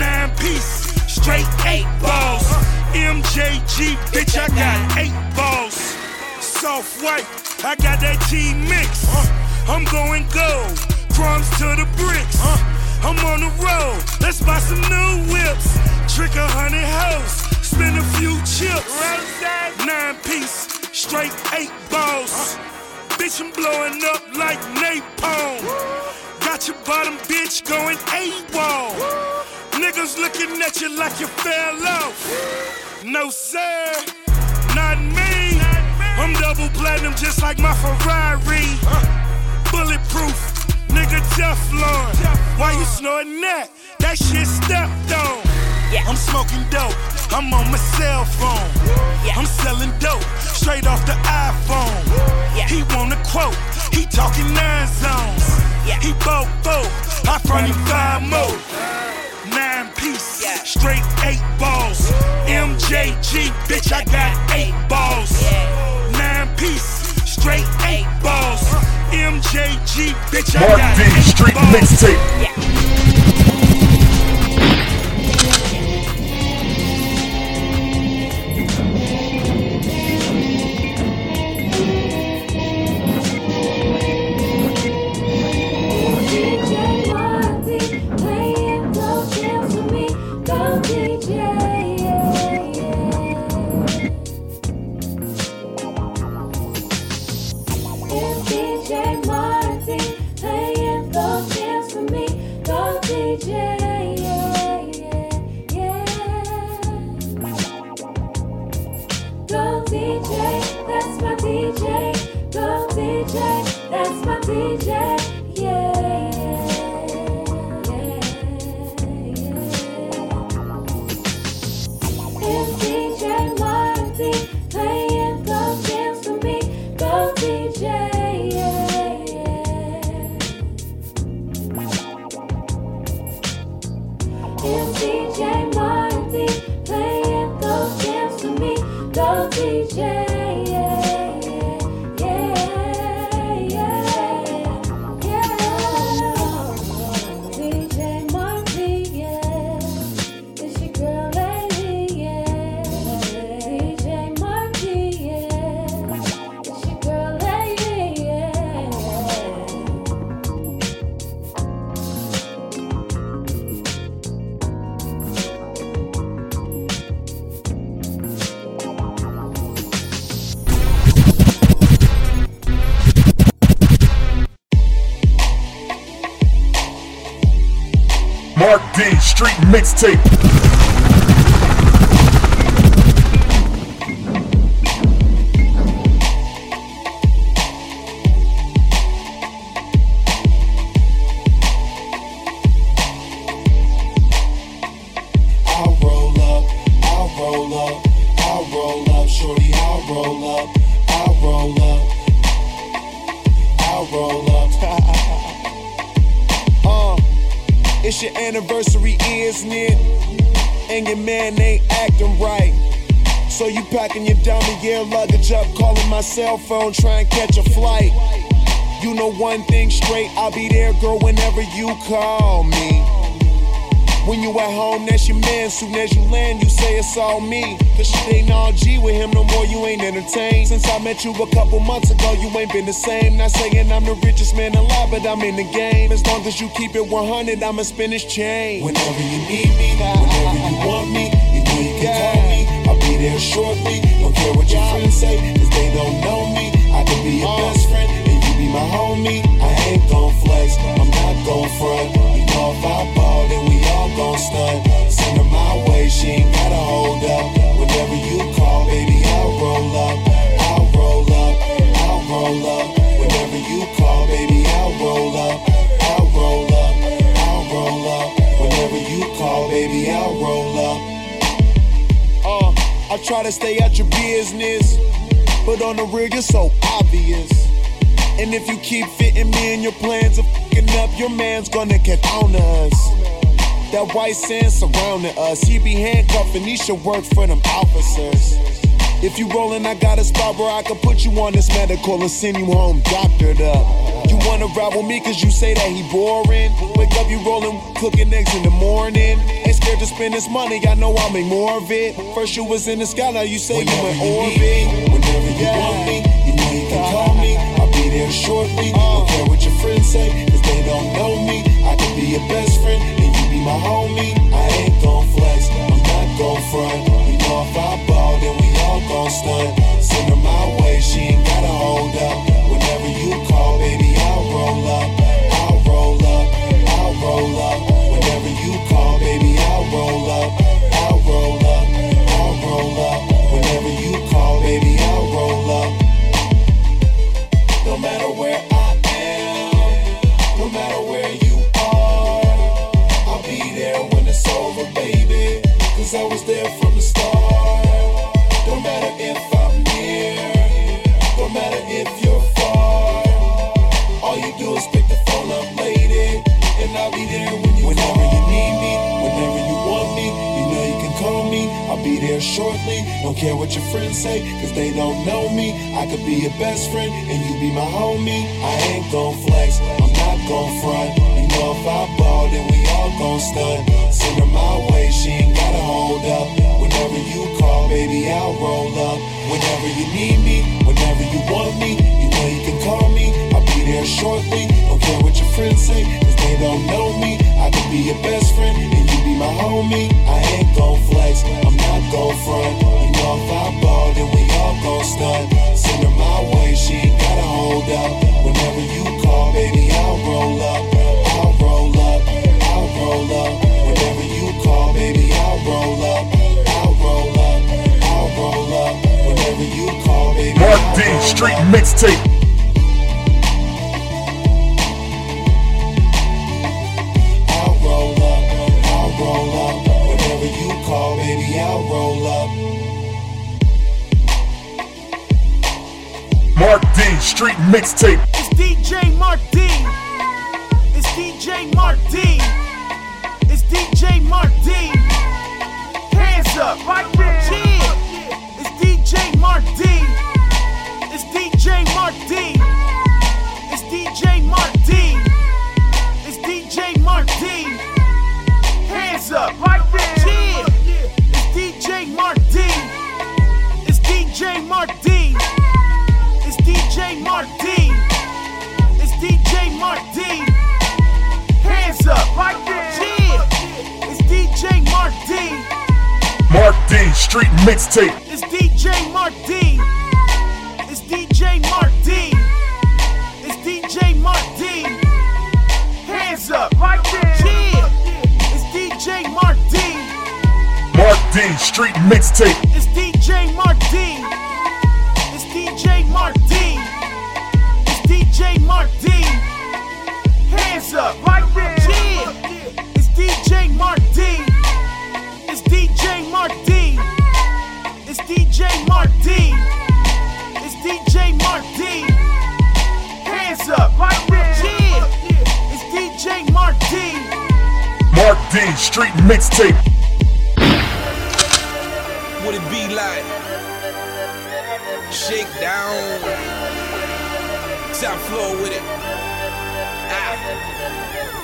Nine piece, straight eight balls. M J G, bitch, I got eight balls. Soft white, I got that G mix. I'm going gold, crumbs to the bricks. I'm on the road, let's buy some new whips. Trick a hundred hoes, spin a few chips. Nine piece, straight eight balls. Bitch, I'm blowing up like napalm. Got your bottom bitch going AWOL. Niggas looking at you like you fell off. No sir, not me. I'm double platinum just like my Ferrari. Bulletproof, nigga Teflon. Why you snorting that? That shit stepped on. I'm smoking dope, I'm on my cell phone. I'm selling dope, straight off the iPhone. He want a quote, he talking nine zones. He bought four, I front him five more. Nine piece, straight eight balls. M J G, bitch, I got eight balls. Nine piece, straight eight balls. M J G, bitch, I got eight balls. Street mixtape. It's D J Marty playing those games for me. Soul D J, yeah, yeah, yeah, yeah, yeah. D J Marty, yeah, it's your girl lady, yeah. D J Marty, yeah, it's your girl lady, yeah. Mark D Street Mixtape. Anniversary is near, and your man ain't acting right. So you packing your down-the-year luggage up, calling my cell phone, trying to catch a flight. You know one thing straight, I'll be there, girl, whenever you call me. When you at home, that's your man. Soon as you land, you say it's all me. Cause shit ain't all G with him no more, you ain't entertained. Since I met you a couple months ago, you ain't been the same. Not saying I'm the richest man alive, but I'm in the game. As long as you keep it one hundred, I'ma spin this chain. Whenever you need me, whenever you want me, you know you can call me. I'll be there shortly. Don't care what your friends say, cause they don't know me. I can be your best friend, and you be my homie. I ain't gon' flex, I'm not gon' front. You know if I ball, then we all gon' stunt. Send her my way, she ain't gotta hold up. Whenever you call, baby, I'll roll up. I'll roll up, I'll roll up. Whenever you call, baby, I'll roll up. I'll roll up, I'll roll up. Whenever you call, baby, I'll roll up. Uh, I try to stay out your business, but on the real, you're so obvious. And if you keep fitting me in your plans of f***ing up, your man's gonna get on us. That white sand surrounding us. He be handcuffed and he should work for them officers. If you rollin', I got a spot where I can put you on this medical and send you home doctored up. You wanna ride with me cause you say that he boring. Wake up, you rollin', cooking eggs in the morning. Ain't scared to spend this money, I know I'll make more of it. First you was in the sky, now you say whenever you in orbit. Whenever you yeah. want me, you know you can call me. I'll be there shortly, don't care what your friends say, cause they don't know me. I can be your best friend, and you be my homie. I ain't gon' flex, I'm not gon' front. You know if I ball, then we all gon' stunt. Send her my way, she ain't gotta hold up. Whenever you call, baby, I'll roll up. I'll roll up, I'll roll up. Whenever you call, baby, I'll roll up. I'll roll up, I'll roll up. Whenever you call, baby, I'll roll up. No matter where I am, no matter where you are, I'll be there when it's over, baby, cause I was there from the start. No matter if I'm near, no matter if you're far, all you do is pick the phone up, lady, and I'll be there when you whenever call. You need me, whenever you want me, you know you can call me. I'll be there shortly, don't care what your friends say, cause they don't know me. I could be your best friend, and you be my homie. I ain't gon' flex, I'm not gon' front. You know if I ball, then we all gon' stunt. Send her my way, she ain't gotta hold up. Whenever you call, baby, I'll roll up. Whenever you need me, whenever you want me, you know you can call me. I'll be there shortly, don't care what your friends say, cause they don't know me. I could be your best friend, and you be my homie. I ain't gon' flex, I'm not gon' front. You know if I ball, then we all gon' stunt. Send her my way, she ain't gotta hold up. Whenever you call, baby, I'll roll up. I'll roll up, I'll roll up. Whenever you call, baby, I'll roll up. I'll roll up, I'll roll up. Whenever you call, baby, I'll roll up. Mark D Street Mixtape. Mark D Street Mixtape. It's D J Mark D. It's D J Mark D. It's D J Mark D. Hands up, right there. It's D J up. Right there. Yeah. It's D J Mark D. It's D J Mark D. It's D J Mark D. It's D J Mark D. Hands up. Right there. Yeah. It's D J Mark D. Mark D. Street Mixtape. It's D J Mark D. It's D J Mark D. It's D J Mark D. Hands up. Right there. Yeah. It's D J Mark D. Mark D. Street Mixtape. It's D J Mark D. It's D J Mark D. It's D J Mark D. Hands up. Right there. Yeah. It's D J Mark D. It's D J Mark D. It's D J Mark D. It's D J Mark D. Hands up, right there. Yeah. It's D J Mark D. Mark D. Street Mixtape. What it be like? Shake down. Top floor with it. Ah.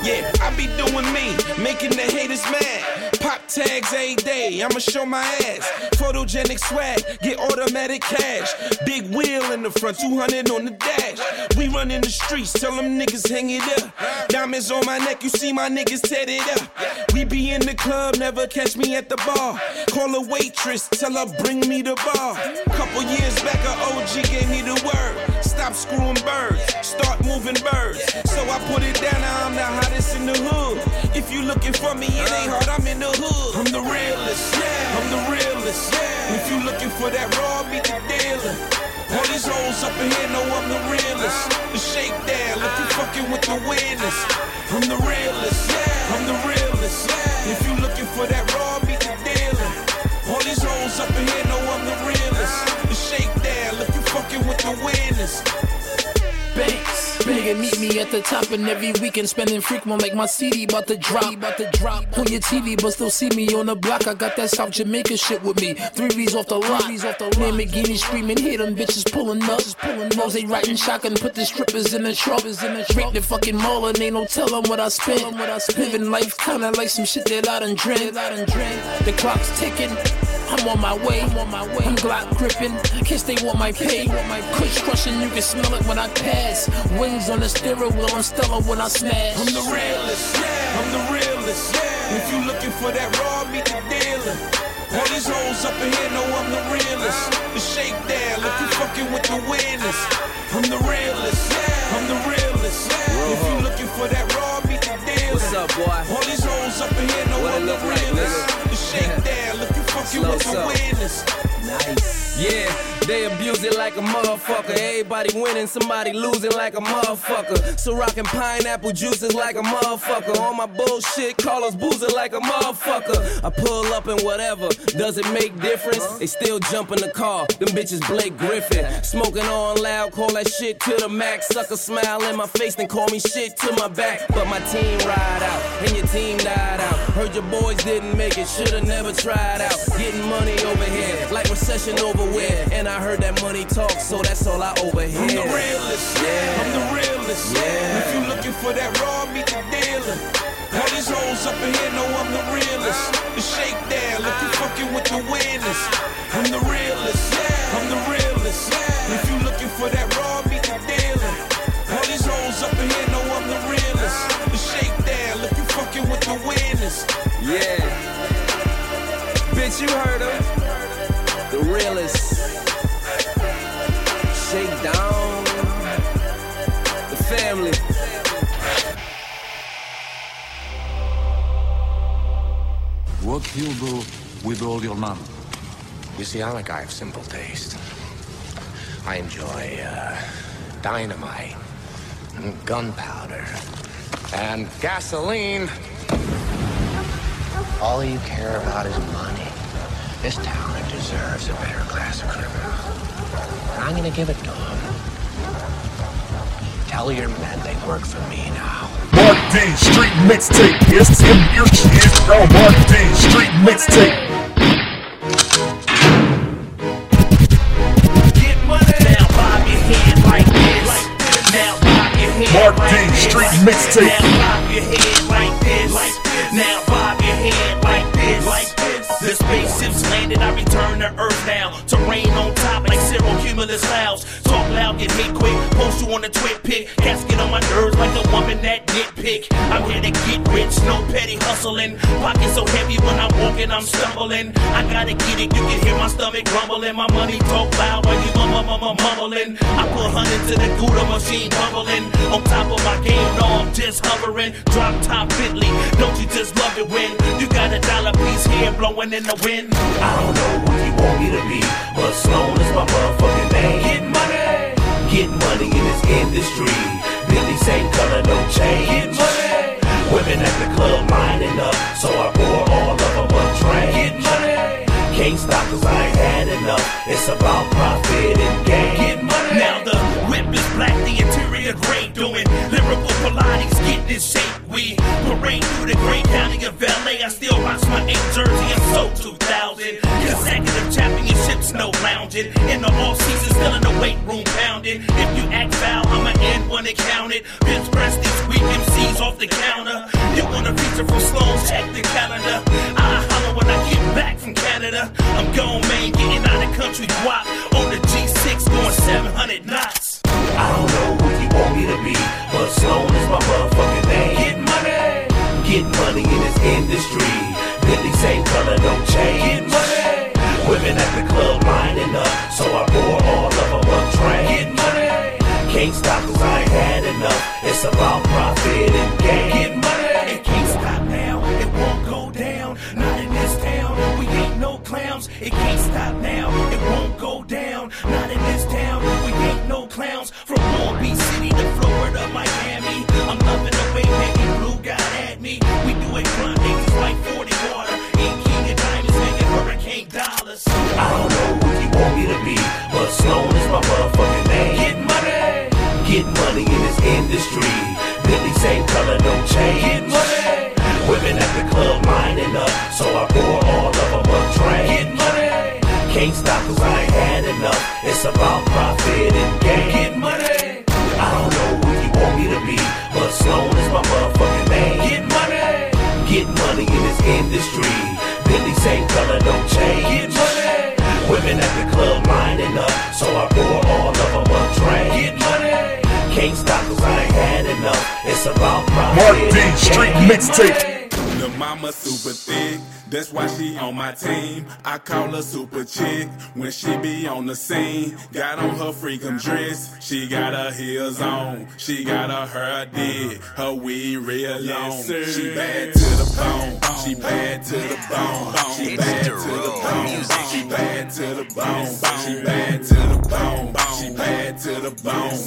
Yeah, I be doing me, making the haters mad. Pop tags every day, I'ma show my ass. Photogenic swag, get automatic cash. Big wheel in the front, two hundred on the dash. We run in the streets, tell them niggas hang it up. Diamonds on my neck, you see my niggas set it up. We be in the club, never catch me at the bar. Call a waitress, tell her bring me the bar. Couple years back, a O G gave me the word. Stop screwing birds, start moving birds. So I put it down, now I'm the hottest in the hood. If you looking for me, it ain't hard, I'm in the hood. I'm the realest, yeah. I'm the realest, yeah. If you looking for that raw, be the dealer. All these hoes up in here know I'm the realest. The shakedown, if you fucking with the weirdness. I'm the realest, yeah. I'm the realest, yeah. If you looking for that raw, be the dealer. All these hoes up in here know I'm the realest. The shakedown, if you fucking with the weirdness. Banks. Nigga, meet me at the top, and every weekend spending freak won't make my C D about to drop, about to drop on your T V, but still see me on the block. I got that South Jamaica shit with me. Three V's off the lot. Lamborghini screaming, hear them bitches pulling up, pulling nose. They riding shotgun, put the strippers in the truck, is in the truck. The fucking mall, and ain't no telling what I spend. Living life kinda like some shit that I done dreamt. The clock's ticking. I'm on my way, I'm on my way. I'm Glock gripping, kiss they want my pay. Kush crushing, you can smell it when I pass. Wings on the steering wheel, I'm stellar when I smash. I'm the realest, yeah. I'm the realest, yeah. If you looking for that raw, be the dealer. All these hoes up in here know I'm the realest. The shakedown, if you fucking with the weirdness. I'm the realest, yeah. I'm the realest, yeah. If you looking for that raw, be the dealer. What's up, boy? All these hoes up in here know what I'm the realest. Like, the shakedown, if you fucking with the weirdness. Nice. Yeah, they abuse it like a motherfucker. Everybody winning, somebody losing like a motherfucker. So rockin' pineapple juices like a motherfucker. All my bullshit, call us boozer like a motherfucker. I pull up and whatever, does it make difference? They still jump in the car, them bitches Blake Griffin. Smoking on loud, call that shit to the max. Suck a smile in my face, then call me shit to my back. But my team ride out, and your team died out. Heard your boys didn't make it, shoulda never tried out. Getting money over here, like recession over where, and I heard that money talk, so that's all I overhear. I'm the realest, yeah. I'm the realest, yeah. If you looking for that raw, be the dealer. All these hoes up in here know I'm the realest. The shakedown, if you fucking with the weirdness. I'm the realest, yeah. I'm the realest, yeah. If you looking for that raw, be the dealer. All these hoes up in here know I'm the realest. The shakedown, if you fucking with the weirdness. Yeah. Bitch, you heard her. The realest. Shake down. The family. What you do with all your money? You see, I'm a guy of simple taste. I enjoy uh, dynamite and gunpowder and gasoline. All you care about is money. This town deserves a better class of criminal. And I'm gonna give it to them. Tell your men they work for me now. Mark D. Street Mixtape. It's in your shit. No, Mark D. Street Mixtape. Get money. Now bob your head like this. Like this. Now bob your head Mark like D. Street Mixtape. Now bob your head like this. Like this. Now bob your head like this. get hit quick. Post you on the twit pic. Cats get on my nerves like a woman that dick pic. I'm here to get rich, no petty hustling. Pocket so heavy when I'm walking, I'm stumbling. I gotta get it, you can hear my stomach rumbling. My money talk loud while you mum mum mum mumbling. I put hundred to the Gouda machine bumbling. On top of my game, no, I'm just hovering. Drop top Bentley, don't you just love it when you got a dollar piece here blowing in the wind? I don't know who you want me to be, but Sloan is my motherfucking name. Get money, get money in this industry. Billy same color, no change. Get money, women at the club lining up, so I pour all of them a drink. Get money, can't stop 'cause I ain't had enough. It's about profit and gain. Get money. Now the whip is black, the interior gray, doing lyrical Pilates, get this shape. We parade through the great county of L A. I still rock my eight jersey, I'm so two thousand. Consecutive championships, no lounging. In the off season, still in the weight room pounding. If you act foul, I'ma end one and count it. Bench press these weak M Cs off the counter. You want a feature from Sloan, check the calendar. I holler when I get back from Canada. I'm gone, man, getting out of country guap. On the G six, going seven hundred knots. I don't know who you want me to be, but Sloan is my motherfucking name. Get money, get money in this industry. Billy same color, no change. Get money, women at the club lining up, so I pour all of them a drink. Get money, can't stop 'cause I ain't had enough. It's about profit and gain. Get money, it can't stop now, it won't go down. Not in this town, we ain't no clowns. It can't stop now, it won't go down. Not in this town, we ain't no clowns. From Long Beach City to Florida, Miami, I'm loving the way baby blue got at me. We do it blind, it's like forty water. Ain't king of diamonds, making hurricane dollars. I don't know who you want me to be, but Sloan is my motherfucking name. Get money, get money in this industry. Billy same color, no change. Get money, women at the club lining up, so I pour all of them a drink. Get money, can't stop 'cause I ain't had enough. It's about profit and gain. Get money. I don't know who you want me to be, but Sloan is my motherfucking name. Get money, get money in this industry. Billy same color, no change. Get money, women at the club lining up, so I pour all of them a drink. Get money, can't stop 'cause I ain't had enough. It's about profit Mark and D gain. Street mixtape. The mama super thick, that's why she on my team. I call her super chick when she be on the scene. Got on her freakum dress, she got her heels on. She got her hair did, her weed real long. She bad to the bone, she bad to the bone. She bad to the bone, she bad to the bone. She bad to the bone, she bad to the bone.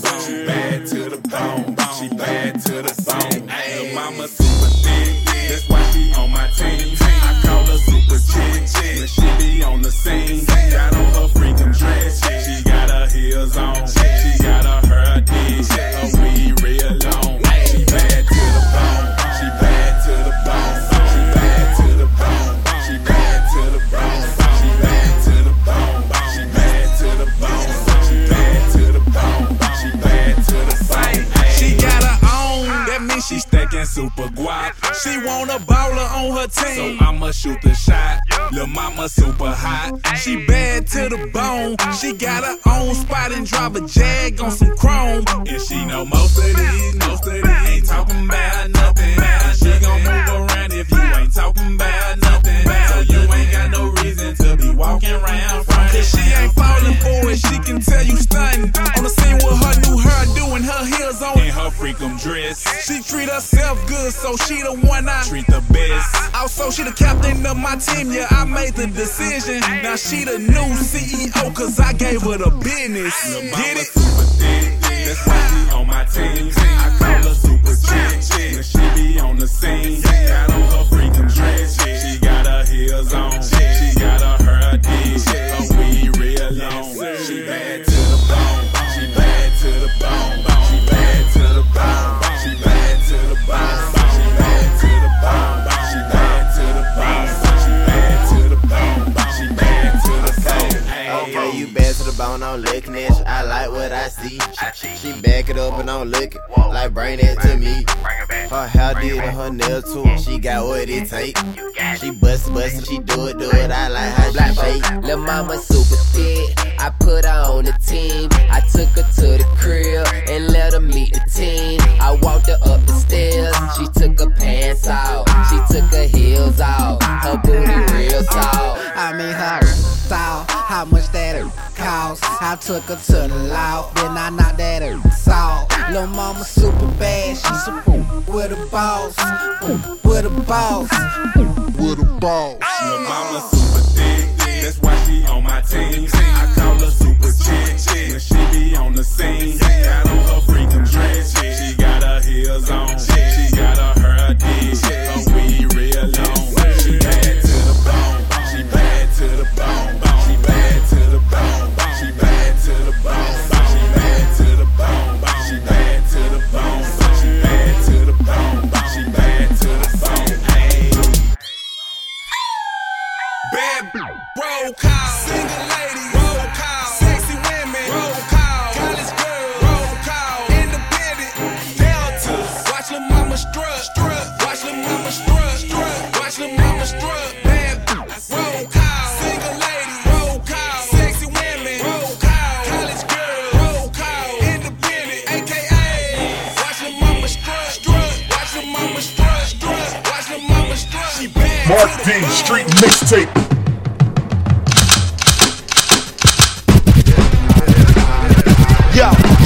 She bad to the bone, she bad to the bone. The mama super thick, that's why she on my team. I call her super chick when she be on the scene. Got on her freaking dress, she got her heels on. She got her hair did, her weed real long. She bad to the bone, she bad to the bone. She bad to the bone, she bad to the bone. She bad to the bone, she bad to the bone. She bad to the bone, she bad to the bone. She got her own, that means she stacking super guap. She want a baller on her team, so I'ma shoot the shot. Lil' mama super hot, she bad to the bone. She got her own spot and drive a jag on some chrome. And she know most of these, most of these ain't talking about nothing. She gon' move around if you ain't talking about nothing. So you ain't got no reason to be walking around front. Cause she ain't falling for it, she can tell you stuntin'. On the scene with her new hairdo and her heels on and her freakum dress. She treat herself good, so she the one I treat the best. Also, she the captain of my team, yeah, I made the decision. Now she the new C E O, cause I gave her the business. Get it? Super thick, that's why she on my team. I call her super chick when she be on the scene. Got on her freaking dress, she got her heels on. She got her hair did, her weed real long. She bad to the bone, she bad to the bone. She bad to the bone, she bad to the bone. She bad to the bone, she bad to the bone, she bad to the bone. Hey, yeah, you bad to the bone, I'm looking at you. I like what I see. She back it up and I'm looking, like bring that to me. Her hair did and her nails too, she got what it take. She bust, bust, she do it, do it, I like how she shake. Lil' mama super thick, I put her on the team. I took her to the crib and let her meet the team. I walked her up the stairs. She took her pants off. She took her heels off. Her booty real soft. I mean her soft. How much that it cost? I took her to the loft. Then I knocked that it soft. Lil' mama super bad. She's a boo with a boss. Boo with a boss. Boo with a boss. Lil' mama super thick. That's why she on my team. I call her super chick when she be on the scene. Got on her freaking dress, she got her heels on, she got her hair did, her weed real long. She bad to the bone, she bad to the bone, she bad to the bone, she bad to the bone, she bad to the bone, she bad to the bone, she bad to the bone, she bad to the bone. Bad blue. Roll call, single ladies, roll call, sexy women, roll call, college girls, roll call, independent, deltas, watch the mama strut, strut, watch the mama strut, strut, watch the mama strut, bad bitch, roll call, single ladies, roll call, sexy women, roll call, college girls, roll call, independent, A K A, watch the mama strut, strut, watch the mama strut, strut, watch the mama strut, she bad. Mark D, Street Mixtape.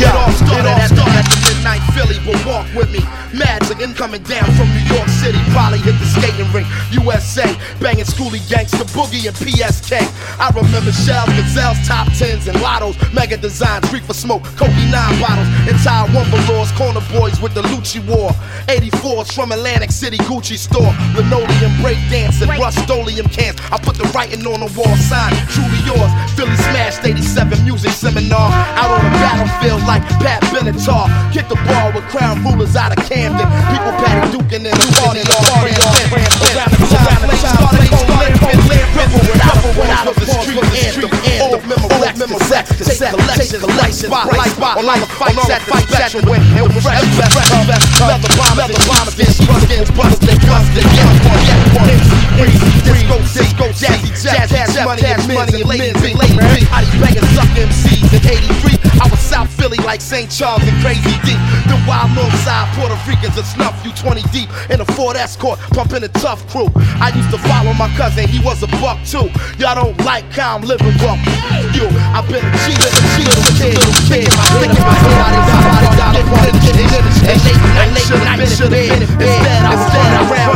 It all started at the, at the midnight Philly, but walk with me. Mads are incoming down from New York City. Probably hit the skating rink, U S A. Banging schoolie gangsta boogie and P S K. I remember Shells, Gazelles, Top Tens, and Lottos. Mega Designs, Reefer Smoke, Cokie nine bottles. Entire Wumbalores, corner boys with the Lucci War. eighty-fours from Atlantic City, Gucci store. Linoleum breakdance and rust-oleum cans. I put the writing on the wall, signed, truly yours. Philly smashed eighty-seven music seminar. Out on the battlefield like Pat Benatar. Hit the ball with crown rulers out of Camden. People patty duking and party all party all friends. Around the time, around the time, started on land, land, rebel, rebel, rebel, out of the street, anthem, anthem, memorex, memorex, cassette, collection, collection, spotlight, spotlight, fights at the spectrum, and the rest, rest, rest, leather bombers, leather bombers, and buskins, buskins, buskins, yes, one, yes, one, three, disco, disco, jazzy, jazz, jazz, money, and money, and ladies, and ladies, I did bangin' suck M Cs in eighty-three. I was South Philly like Saint Charles and Crazy D. The wild north side Puerto Ricans would snuff you twenty deep in a Ford Escort, pumping a tough crew. I used to follow my cousin, he was a buck too. Y'all don't like how I'm living rough with you. I've been a cheater, a cheater, a kid, a kid. I'm thinking my somebody, somebody, got a part of this. And they, and they should have been in bed. Instead, I ran around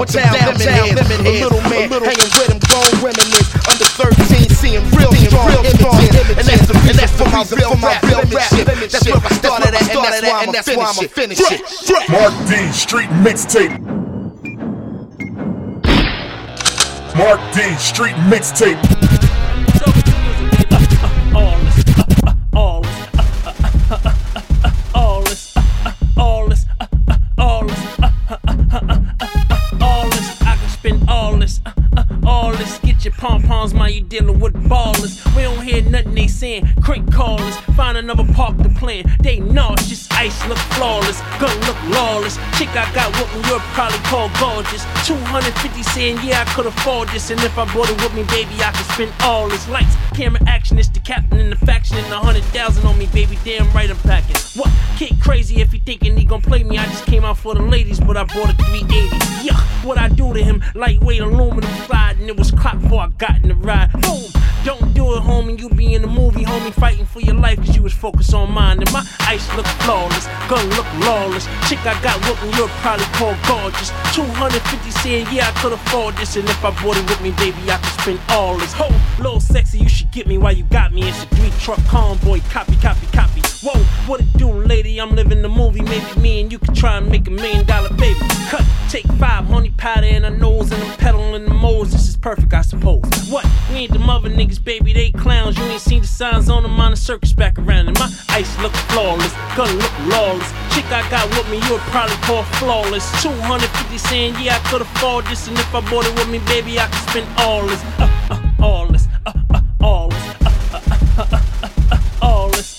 with them downtown lemon heads. A little man hanging with them grown women is under thirteen, seeing real strong images. And that's the reason for my real my real rap. That's where I started at, and that's why I'ma finish it. Mark D, Street Mixtape. Mark D, Street Mixtape. All this, all this, all this, all this, all this. I can spend all this, all this. Your pom-poms, man, you dealing with ballers. We don't hear nothing they saying. Crank callers, find another park to plan. They nauseous, ice look flawless, gun look lawless. Chick I got what in Europe probably called gorgeous. Two hundred fifty saying, yeah, I could afford this. And if I bought it with me, baby, I could spend all this. Lights, camera action, it's the captain in the faction. And a hundred thousand on me, baby, damn right I'm packing. What? Kid crazy if he thinking he gon' play me. I just came out for the ladies, but I bought a three eighty. Yeah, what I do to him, lightweight aluminum slide. And it was clock for I got in the ride. Boom! Don't do it, homie. You be in the movie, homie, fighting for your life, cause you was focused on mine. And my ice look flawless, gun look lawless. Chick I got whooping, you'll probably call gorgeous. Two hundred fifty saying, yeah, I could afford this. And if I bought it with me, baby, I could spend all this. Ho, little sexy, you should get me while you got me. It's a three truck convoy, copy, copy, copy. Whoa, what it do, lady? I'm living the movie. Maybe me and you could try and make a million dollar baby. Cut, take five, honey powder in her nose. And I'm peddling the moles, this is perfect, I suppose. What? We ain't the mother niggas, baby, they clowns. You ain't seen the signs on them, on the circus back around. And my ice look flawless, gun look lawless. Chick I got with me, you'll probably call flawless. Two hundred fifty saying, yeah, I could afford this. And if I bought it with me, baby, I could spend all this. Uh, uh, all this, uh, uh, all this, uh, uh, uh, uh, uh, uh, all this.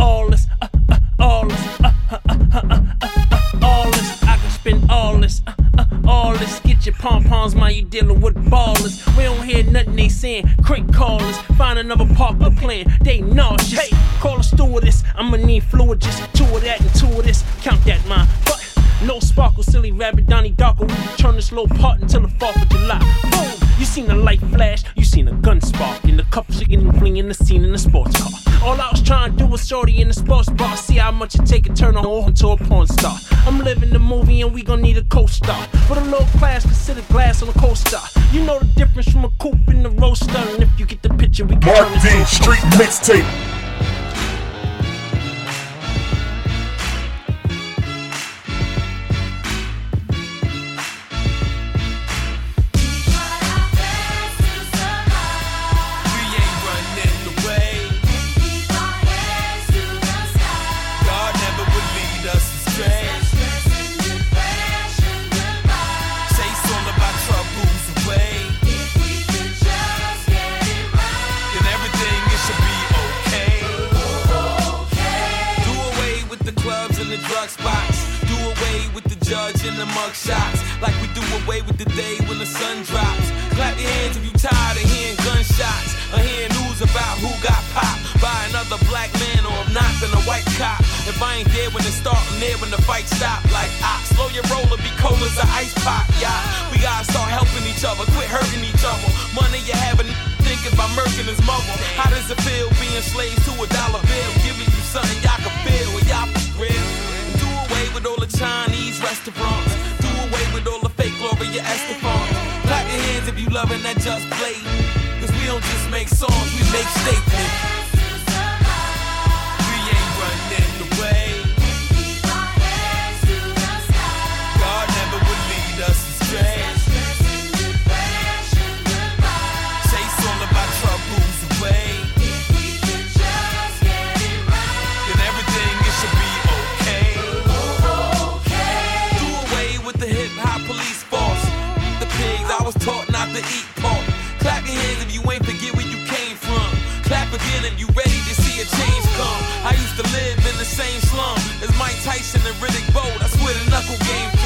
All this, uh, uh, all this, uh, uh, uh, uh, uh, all this. I can spend all this, uh, uh, all this. Get your pom-poms, my you dealing with ballers. We don't hear nothing they saying. Crank callers, find another parker plan. They nauseous. Hey, call a stewardess. I'ma need fluid, just two of that and two of this. Count that, man. But no sparkle, silly rabbit, Donnie Darko. We turn this little part until the fourth of July. Boom! You seen a light flash, you seen a gun spark. In the cups, you in the fling, in the scene, in the sports car. All I was trying to do was shorty in the sports bar. See how much it take to turn on into a porn star. I'm living the movie and we gon' need a co-star. With a low class, consider glass on a co-star. You know the difference from a coupe and a roaster. And if you get the picture, we can Mark turn D, Street Mixtape. Same slum as Mike Tyson and Riddick Bowe. That's where the knuckle game